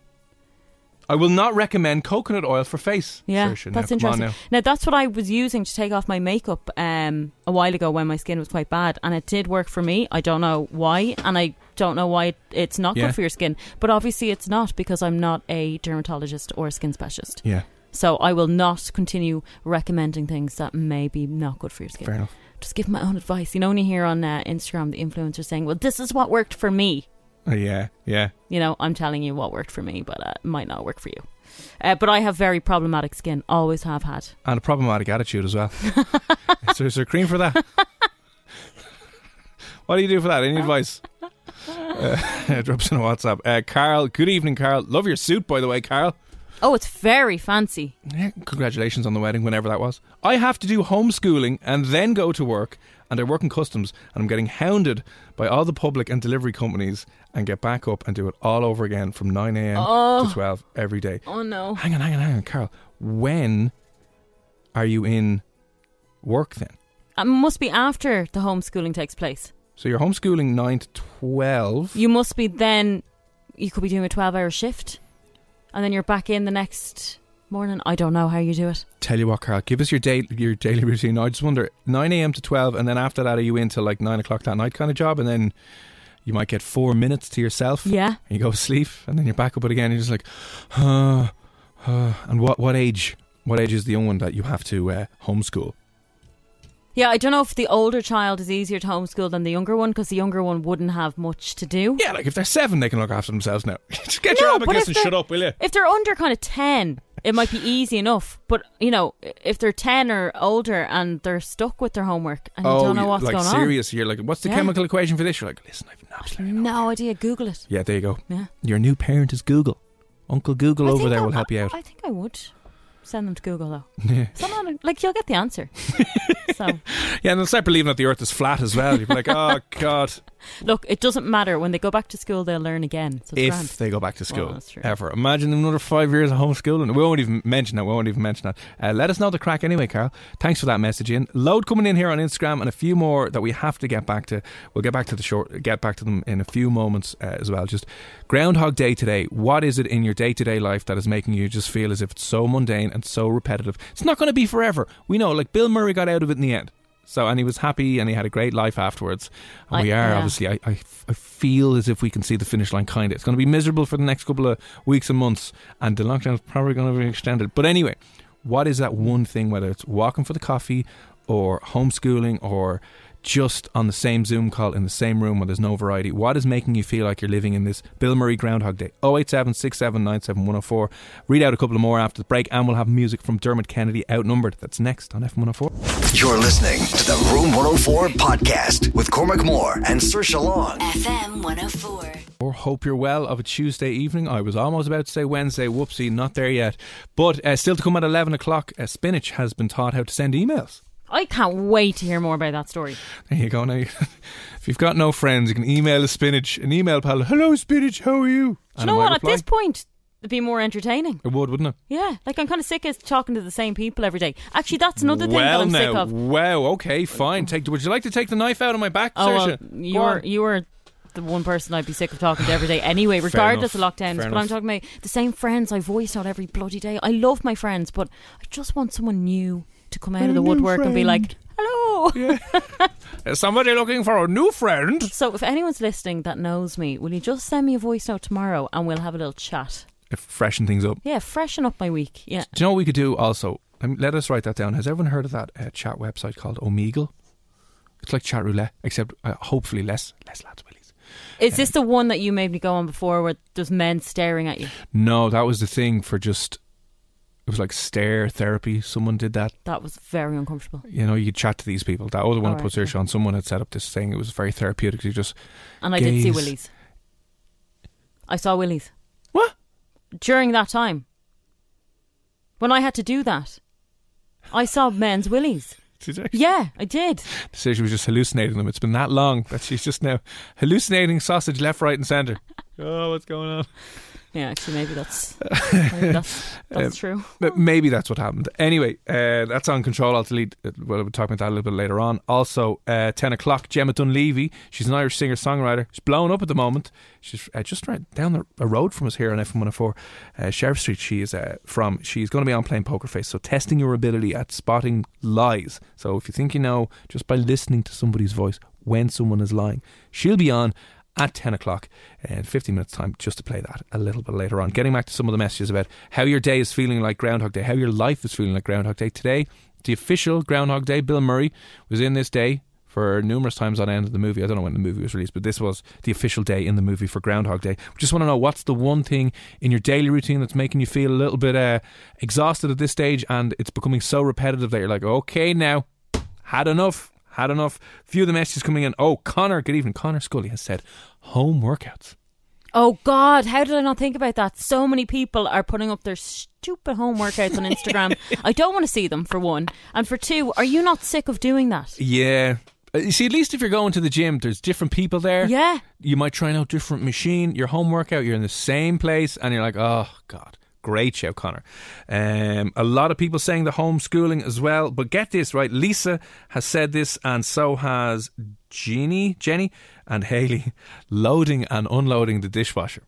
I will not recommend coconut oil for face. Yeah, Saoirse, that's now, interesting. Now. now, that's what I was using to take off my makeup um, a while ago when my skin was quite bad. And it did work for me. I don't know why. And I don't know why it's not yeah. good for your skin. But obviously it's not because I'm not a dermatologist or a skin specialist. Yeah. So I will not continue recommending things that may be not good for your skin. Fair enough. Just give my own advice. You know, when you hear on uh, Instagram, the influencers saying, well, this is what worked for me. Yeah, yeah. You know, I'm telling you what worked for me, but uh, it might not work for you. Uh, but I have very problematic skin, always have had. And a problematic attitude as well. So is there cream for that? What do you do for that? Any advice? Uh, drops in a WhatsApp. Uh, Carl, good evening, Carl. Love your suit, by the way, Carl. Oh, it's very fancy. Yeah, congratulations on the wedding, whenever that was. I have to do homeschooling and then go to work. And I work in customs and I'm getting hounded by all the public and delivery companies and get back up and do it all over again from nine a.m. oh. to twelve every day. Oh no. Hang on, hang on, hang on, Carl. When are you in work then? It must be after the homeschooling takes place. So you're homeschooling nine to twelve. You must be then, you could be doing a twelve hour shift and then you're back in the next... morning. I don't know how you do it. Tell you what, Carl, give us your day, your daily routine. I just wonder, nine a.m. to twelve, and then after that, are you in till like nine o'clock that night kind of job? And then you might get four minutes to yourself. Yeah. And you go to sleep, and then you're back up again. And you're just like, uh, uh. And what, what age? What age is the young one that you have to uh, homeschool? Yeah, I don't know if the older child is easier to homeschool than the younger one, because the younger one wouldn't have much to do. Yeah, like if they're seven, they can look after themselves now. Just get no, your abacus and shut up, will you? If they're under kind of ten, it might be easy enough. But, you know, if they're ten or older and they're stuck with their homework and oh, you don't know what's like going serious. on. Oh, like serious. You're like, what's the yeah. chemical equation for this? You're like, listen, I've absolutely no, no idea. Google it. Yeah, there you go. Yeah. Your new parent is Google. Uncle Google I over there I, will help you out. I think I would. Send them to Google though. Yeah. Someone, like you'll get the answer. So yeah, and they'll start believing that the earth is flat as well. You'll be like, oh God, Look, it doesn't matter. When they go back to school, they'll learn again. So it's if grand. They go back to school, well, ever. Imagine another five years of homeschooling. We won't even mention that. We won't even mention that. Uh, let us know the crack anyway, Carl. Thanks for that message in. Load coming in here on Instagram and a few more that we have to get back to. We'll get back to the short, get back to them in a few moments uh, as well. Just Groundhog Day today. What is it in your day-to-day life that is making you just feel as if it's so mundane and so repetitive? It's not going to be forever. We know, like Bill Murray got out of it in the end. So, and he was happy and he had a great life afterwards. And I, we are, yeah. obviously, I, I, I feel as if we can see the finish line, kind of. It's going to be miserable for the next couple of weeks and months, and the lockdown is probably going to be extended. But anyway, what is that one thing, whether it's walking for the coffee or homeschooling or just on the same Zoom call in the same room where there's no variety? What is making you feel like you're living in this Bill Murray Groundhog Day? oh eight seven, six seven nine, seven one oh four. Read out a couple of more after the break, and we'll have music from Dermot Kennedy, Outnumbered. That's next on F M one oh four. You're listening to the Room one oh four podcast with Cormac Moore and Saoirse Long. F M one oh four. Or hope you're well of a Tuesday evening. I was almost about to say Wednesday. Whoopsie, not there yet. But uh, still to come at eleven o'clock, uh, Spinach has been taught how to send emails. I can't wait to hear more about that story. There you go. Now, if you've got no friends, you can email a Spinach, an email pal. Hello, Spinach, how are you? Do you know what? At this point, it'd be more entertaining. It would, wouldn't it? Yeah. Like, I'm kind of sick of talking to the same people every day. Actually, that's another thing well, that I'm now, sick of. Wow. Okay, fine. Take. Would you like to take the knife out of my back, oh, Saoirse? Well, you are. You are the one person I'd be sick of talking to every day anyway, regardless of lockdowns. But enough. I'm talking about the same friends I voice out every bloody day. I love my friends, but I just want someone new to come out a of the woodwork friend. And be like, hello. Yeah. Is somebody looking for a new friend? So if anyone's listening that knows me, will you just send me a voice note tomorrow and we'll have a little chat? If freshen things up. Yeah, freshen up my week. Yeah. Do you know what we could do also? Um, let us write that down. Has everyone heard of that uh, chat website called Omegle? It's like chat roulette, except uh, hopefully less, less lads willies. Is um, this the one that you made me go on before where there's men staring at you? No, that was the thing for just... It was like stare therapy. Someone did that. That was very uncomfortable. You know, you chat to these people. That other one I put Saoirse on, someone had set up this thing. It was very therapeutic. You just And gaze. I did see willies. I saw willies. What? During that time. When I had to do that, I saw men's willies. Yeah, I did. So she was just hallucinating them. It's been that long that she's just now hallucinating sausage left, right and centre. Oh, what's going on? Yeah, actually, maybe that's maybe that's, that's uh, true. But maybe that's what happened. Anyway, uh, that's on Control Alt Delete. We'll be talking about that a little bit later on. Also, uh, ten o'clock, Gemma Dunleavy. She's an Irish singer-songwriter. She's blown up at the moment. She's uh, just right down the a road from us here on F M one oh four. Uh, Sheriff Street she is uh, from. She's going to be on Playing Poker Face. So testing your ability at spotting lies. So if you think you know, just by listening to somebody's voice when someone is lying. She'll be on at ten o'clock and fifteen minutes time just to play that a little bit later on. Getting back to some of the messages about how your day is feeling like Groundhog Day, how your life is feeling like Groundhog Day. Today, the official Groundhog Day, Bill Murray was in this day for numerous times on end of the movie. I don't know when the movie was released, but this was the official day in the movie for Groundhog Day. We just want to know, what's the one thing in your daily routine that's making you feel a little bit uh, exhausted at this stage, and it's becoming so repetitive that you're like, okay, now, had enough. Had enough. A few of the messages coming in. Oh, Connor, good evening. Connor Scully has said home workouts. Oh God, how did I not think about that? So many people are putting up their stupid home workouts on Instagram. I don't want to see them, for one. And for two, are you not sick of doing that? Yeah. You see, at least if you're going to the gym, there's different people there. Yeah. You might try out different machine. Your home workout, you're in the same place and you're like, oh God. Great show, Connor. Um, a lot of people saying the homeschooling as well. But get this, right? Lisa has said this, and so has Jeannie, Jenny and Hayley, loading and unloading the dishwasher.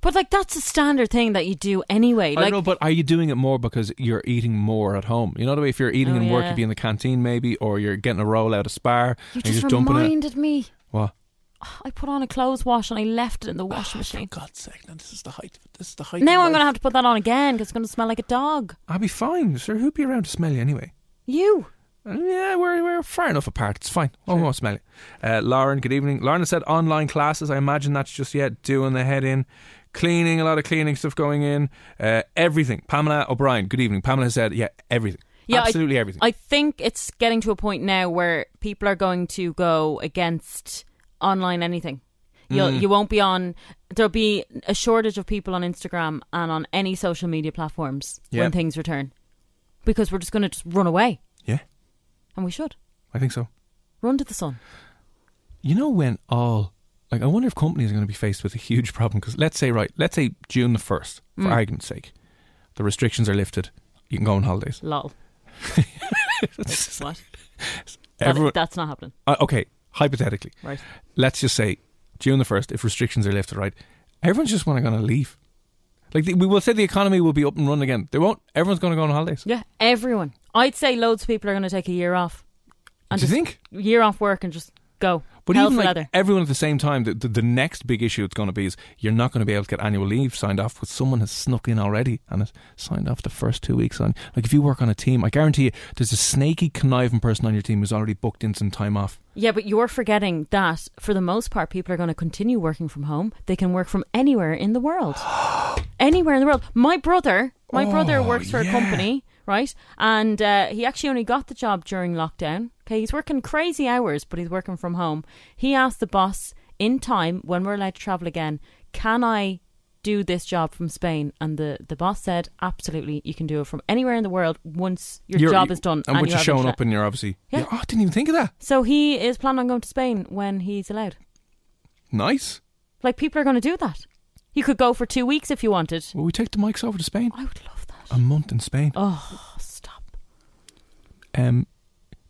But like, that's a standard thing that you do anyway. Like, I know, but are you doing it more because you're eating more at home? You know the way if you're eating oh, in work, yeah. you'd be in the canteen maybe, or you're getting a roll out of Spar. You just, just reminded me. What? I put on a clothes wash and I left it in the washing oh, machine. For God's sake, now this is the height. This is the height. Now I'm going to have to put that on again because it's going to smell like a dog. I'll be fine, sir. Who'd be around to smell you anyway? You. Yeah, we're we're far enough apart. It's fine. Sure. I won't smell you. Uh, Lauren, good evening. Lauren said online classes. I imagine that's just yet yeah, doing the head in. Cleaning, a lot of cleaning stuff going in. Uh, everything. Pamela O'Brien, good evening. Pamela said, yeah, everything. Yeah, absolutely I, everything. I think it's getting to a point now where people are going to go against online anything. You'll, mm. You won't be on. There'll be a shortage of people on Instagram and on any social media platforms yeah. when things return, because we're just going to just run away. Yeah. And we should. I think so. Run to the sun. you know when all, like, I wonder if companies are going to be faced with a huge problem, because let's say, right, let's say June the first, for mm. argument's sake, the restrictions are lifted, you can go on holidays. Lol. That's, what? Everyone, that, that's not happening. Uh, okay, hypothetically. Right. Let's just say June the first, if restrictions are lifted, right, everyone's just going to leave. Like, the, we will say the economy will be up and running again. They won't. Everyone's going to go on holidays. Yeah, everyone. I'd say loads of people are going to take a year off. And do you think? Year off work and just go. But hell, even like leather. Everyone at the same time, the, the, the next big issue it's going to be is you're not going to be able to get annual leave signed off, but someone has snuck in already and has signed off the first two weeks on. Like, if you work on a team, I guarantee you there's a snaky, conniving person on your team who's already booked in some time off. Yeah, but you're forgetting that for the most part, people are going to continue working from home. They can work from anywhere in the world. Anywhere in the world. My brother, my oh, brother works for yeah. a company, right? And uh, he actually only got the job during lockdown. Okay, he's working crazy hours, but he's working from home. He asked the boss, in time, when we're allowed to travel again, can I do this job from Spain? And the, the boss said, absolutely, you can do it from anywhere in the world once your you're, job is done. And, and once you're showing up and you're obviously, yeah. you're, oh, I didn't even think of that. So he is planning on going to Spain when he's allowed. Nice. Like, people are going to do that. You could go for two weeks if you wanted. Will we take the mics over to Spain? I would love that. A month in Spain. Oh, stop. Um,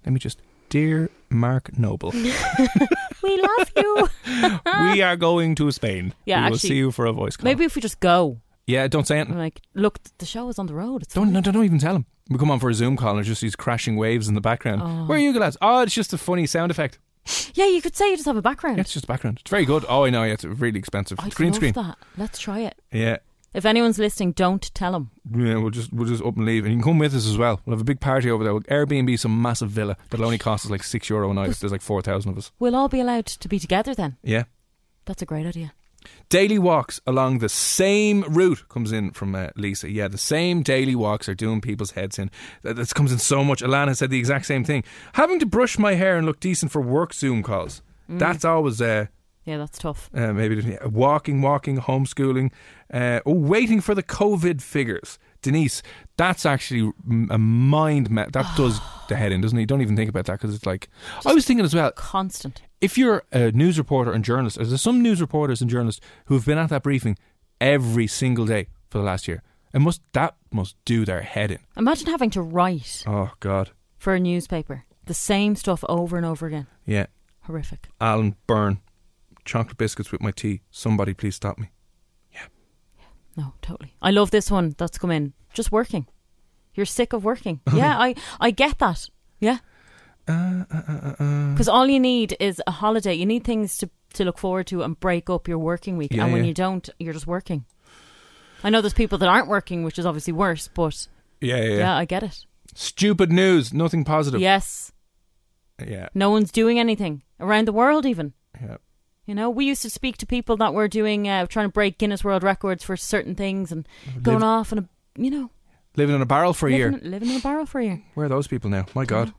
Let me just... Dear Mark Noble, we love you. We are going to Spain. Yeah, we actually, will see you for a voice call. Maybe if we just go. Yeah, don't say anything. Like, look, the show is on the road. It's don't, no, don't even tell him. We come on for a Zoom call and there's just these crashing waves in the background. Oh. Where are you lads? Oh, it's just a funny sound effect. Yeah, you could say you just have a background. Yeah, it's just a background. It's very good. Oh, I know. Yeah, it's really expensive. I'd green love screen. That. Let's try it. Yeah. If anyone's listening, don't tell them. Yeah, we'll just we'll just up and leave. And you can come with us as well. We'll have a big party over there. We'll Airbnb some massive villa that'll only cost us like six euro a night. There's like four thousand of us. We'll all be allowed to be together then. Yeah. That's a great idea. Daily walks along the same route comes in from uh, Lisa. Yeah, the same daily walks are doing people's heads in. This comes in so much. Alana said the exact same thing. Having to brush my hair and look decent for work Zoom calls. Mm. That's always... Uh, Yeah, that's tough. Uh, maybe walking, walking, homeschooling. Uh, oh, waiting for the COVID figures. Denise, that's actually a mind... Me- that does the head in, doesn't it? You don't even think about that because it's like... Just I was thinking as well... Constant. If you're a news reporter and journalist, there's some news reporters and journalists who have been at that briefing every single day for the last year. It must That must do their head in. Imagine having to write... Oh, God. For a newspaper. The same stuff over and over again. Yeah. Horrific. Alan Byrne. Chocolate biscuits with my tea. Somebody please stop me. Yeah. No, totally. I love this one that's come in. Just working. You're sick of working. Yeah, I, I get that. Yeah. Because uh, uh, uh, uh. all you need is a holiday. You need things to, to look forward to and break up your working week. Yeah, and when yeah. you don't, you're just working. I know there's people that aren't working, which is obviously worse, but yeah, yeah, yeah. yeah I get it. Stupid news. Nothing positive. Yes. Yeah. No one's doing anything. Around the world even. Yeah. You know, we used to speak to people that were doing, uh, trying to break Guinness World Records for certain things and Live, going off and, you know. Living in a barrel for a living, year. Living in a barrel for a year. Where are those people now? My God.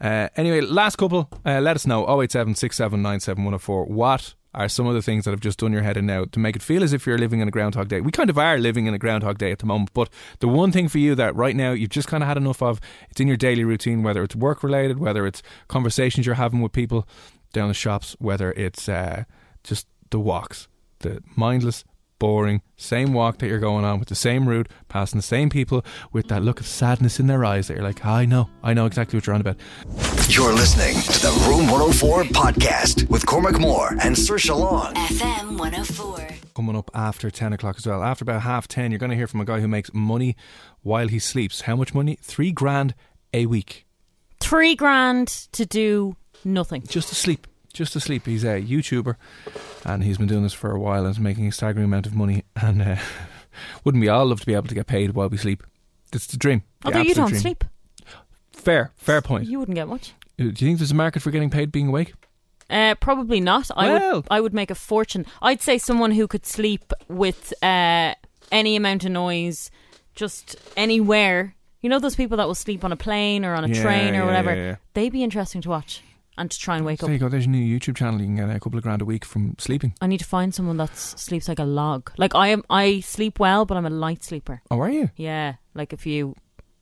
Uh, anyway, last couple. Uh, let us know. oh eight seven, six seven nine, seven one oh four. What are some of the things that have just done your head in now to make it feel as if you're living in a Groundhog Day? We kind of are living in a Groundhog Day at the moment, but the one thing for you that right now you've just kind of had enough of, it's in your daily routine, whether it's work related, whether it's conversations you're having with people down the shops, whether it's uh, just the walks, the mindless, boring, same walk that you're going on with the same route, passing the same people with that look of sadness in their eyes that you're like, I know, I know exactly what you're on about. You're listening to the Room one oh four podcast with Cormac Moore and Saoirse Long. F M one oh four. Coming up after ten o'clock as well. After about half ten, you're going to hear from a guy who makes money while he sleeps. How much money? Three grand a week. Three grand to do... Nothing. Just asleep. Just asleep. He's a YouTuber and he's been doing this for a while and is making a staggering amount of money. And uh, wouldn't we all love to be able to get paid while we sleep? It's the dream. The Although you don't dream. Sleep. Fair. Fair point. You wouldn't get much. Do you think there's a market for getting paid being awake? Uh, probably not. I, well. would, I would make a fortune. I'd say someone who could sleep with uh, any amount of noise, just anywhere. You know those people that will sleep on a plane or on a yeah, train or yeah, whatever? Yeah, yeah. They'd be interesting to watch. And to try and wake so up. There you go, there's a new YouTube channel. You can get a couple of grand a week from sleeping. I need to find someone that sleeps like a log. Like I am, I sleep well, but I'm a light sleeper. Oh, are you? Yeah, like if you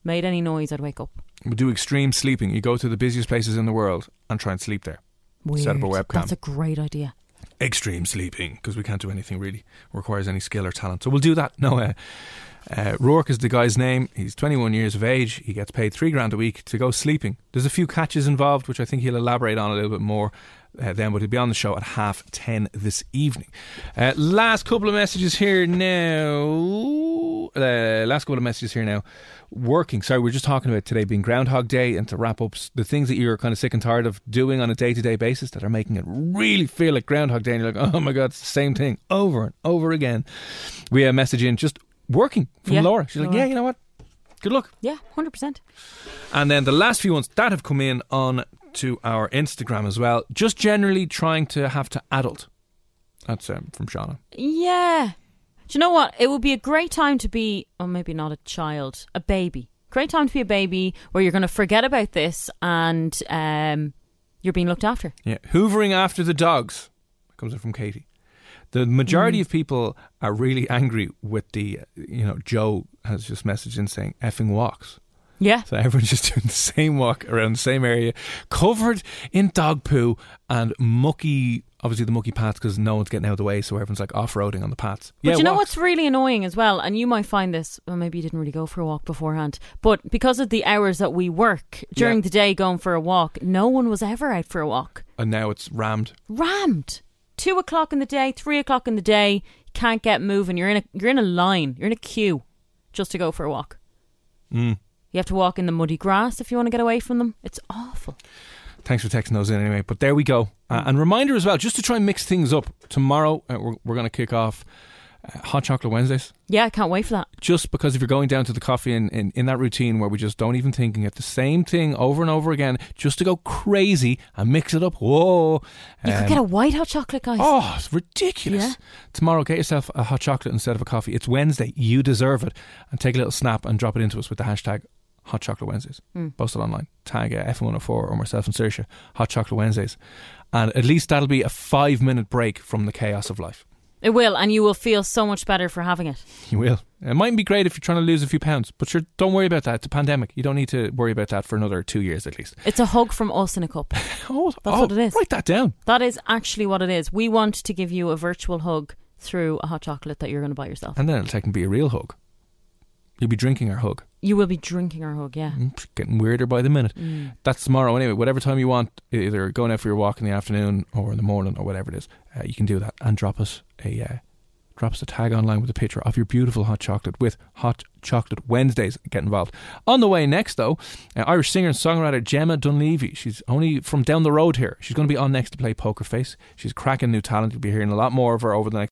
made any noise, I'd wake up. We do extreme sleeping. You go to the busiest places in the world and try and sleep there. Weird. Set up a webcam. That's a great idea. Extreme sleeping, because we can't do anything really requires any skill or talent. So we'll do that. No, uh, uh, Rourke is the guy's name. He's twenty-one years of age. He gets paid three grand a week to go sleeping. There's a few catches involved, which I think he'll elaborate on a little bit more uh, then, but he'll be on the show at half ten this evening. Uh, last couple of messages here now. Uh, last couple of messages here now. Working. Sorry, we we're just talking about today being Groundhog Day, and to wrap up the things that you're kind of sick and tired of doing on a day-to-day basis that are making it really feel like Groundhog Day, and you're like, oh my God, it's the same thing over and over again. We have a message in just working from yeah, Laura. She's Laura. Like, yeah, you know what? Good luck. Yeah, one hundred percent. And then the last few ones that have come in on to our Instagram as well, just generally trying to have to adult. That's um, from Shauna. Yeah. Do you know what? It would be a great time to be, or maybe not a child, a baby. Great time to be a baby where you're going to forget about this and um, you're being looked after. Yeah. Hoovering after the dogs. That comes in from Katie. The majority mm. of people are really angry with the, you know, Joe has just messaged in saying effing walks. Yeah. So everyone's just doing the same walk around the same area, covered in dog poo and mucky, obviously the mucky paths because no one's getting out of the way, so everyone's like off-roading on the paths. But yeah, you know walks. What's really annoying as well, and you might find this, well maybe you didn't really go for a walk beforehand, but because of the hours that we work during yeah. the day going for a walk, no one was ever out for a walk. And now it's rammed. Rammed. Two o'clock in the day, three o'clock in the day, can't get moving. You're in a, you're in a line, you're in a queue just to go for a walk. Mm. You have to walk in the muddy grass if you want to get away from them. It's awful. Thanks for texting those in anyway. But there we go. Uh, and reminder as well, just to try and mix things up. Tomorrow uh, we're, we're going to kick off uh, Hot Chocolate Wednesdays. Yeah, I can't wait for that. Just because if you're going down to the coffee and in, in, in that routine where we just don't even think and get the same thing over and over again, just to go crazy and mix it up. Whoa. Um, you could get a white hot chocolate, guys. Oh, it's ridiculous. Yeah. Tomorrow, get yourself a hot chocolate instead of a coffee. It's Wednesday. You deserve it. And take a little snap and drop it into us with the hashtag Hot Chocolate Wednesdays. Mm. Post it online. Tag uh, F M one oh four or myself and Saoirse. Hot Chocolate Wednesdays. And at least that'll be a five minute break from the chaos of life. It will, and you will feel so much better for having it. You will. It mightn't be great if you're trying to lose a few pounds, but sure, don't worry about that. It's a pandemic. You don't need to worry about that for another two years at least. It's a hug from us in a cup. oh, That's oh, what it is. Write that down. That is actually what it is. We want to give you a virtual hug through a hot chocolate that you're going to buy yourself. And then it'll take and be a real hug. You'll be drinking our hug. You will be drinking our hug, yeah. It's getting weirder by the minute. Mm. That's tomorrow anyway. Whatever time you want, either going out for your walk in the afternoon or in the morning or whatever it is, uh, you can do that and drop us a uh, drop us a tag online with a picture of your beautiful hot chocolate with Hot Chocolate Wednesdays. Get involved. On the way next, though, uh, Irish singer and songwriter Gemma Dunleavy. She's only from down the road here. She's going to be on next to play Poker Face. She's cracking new talent. You'll be hearing a lot more of her over the next.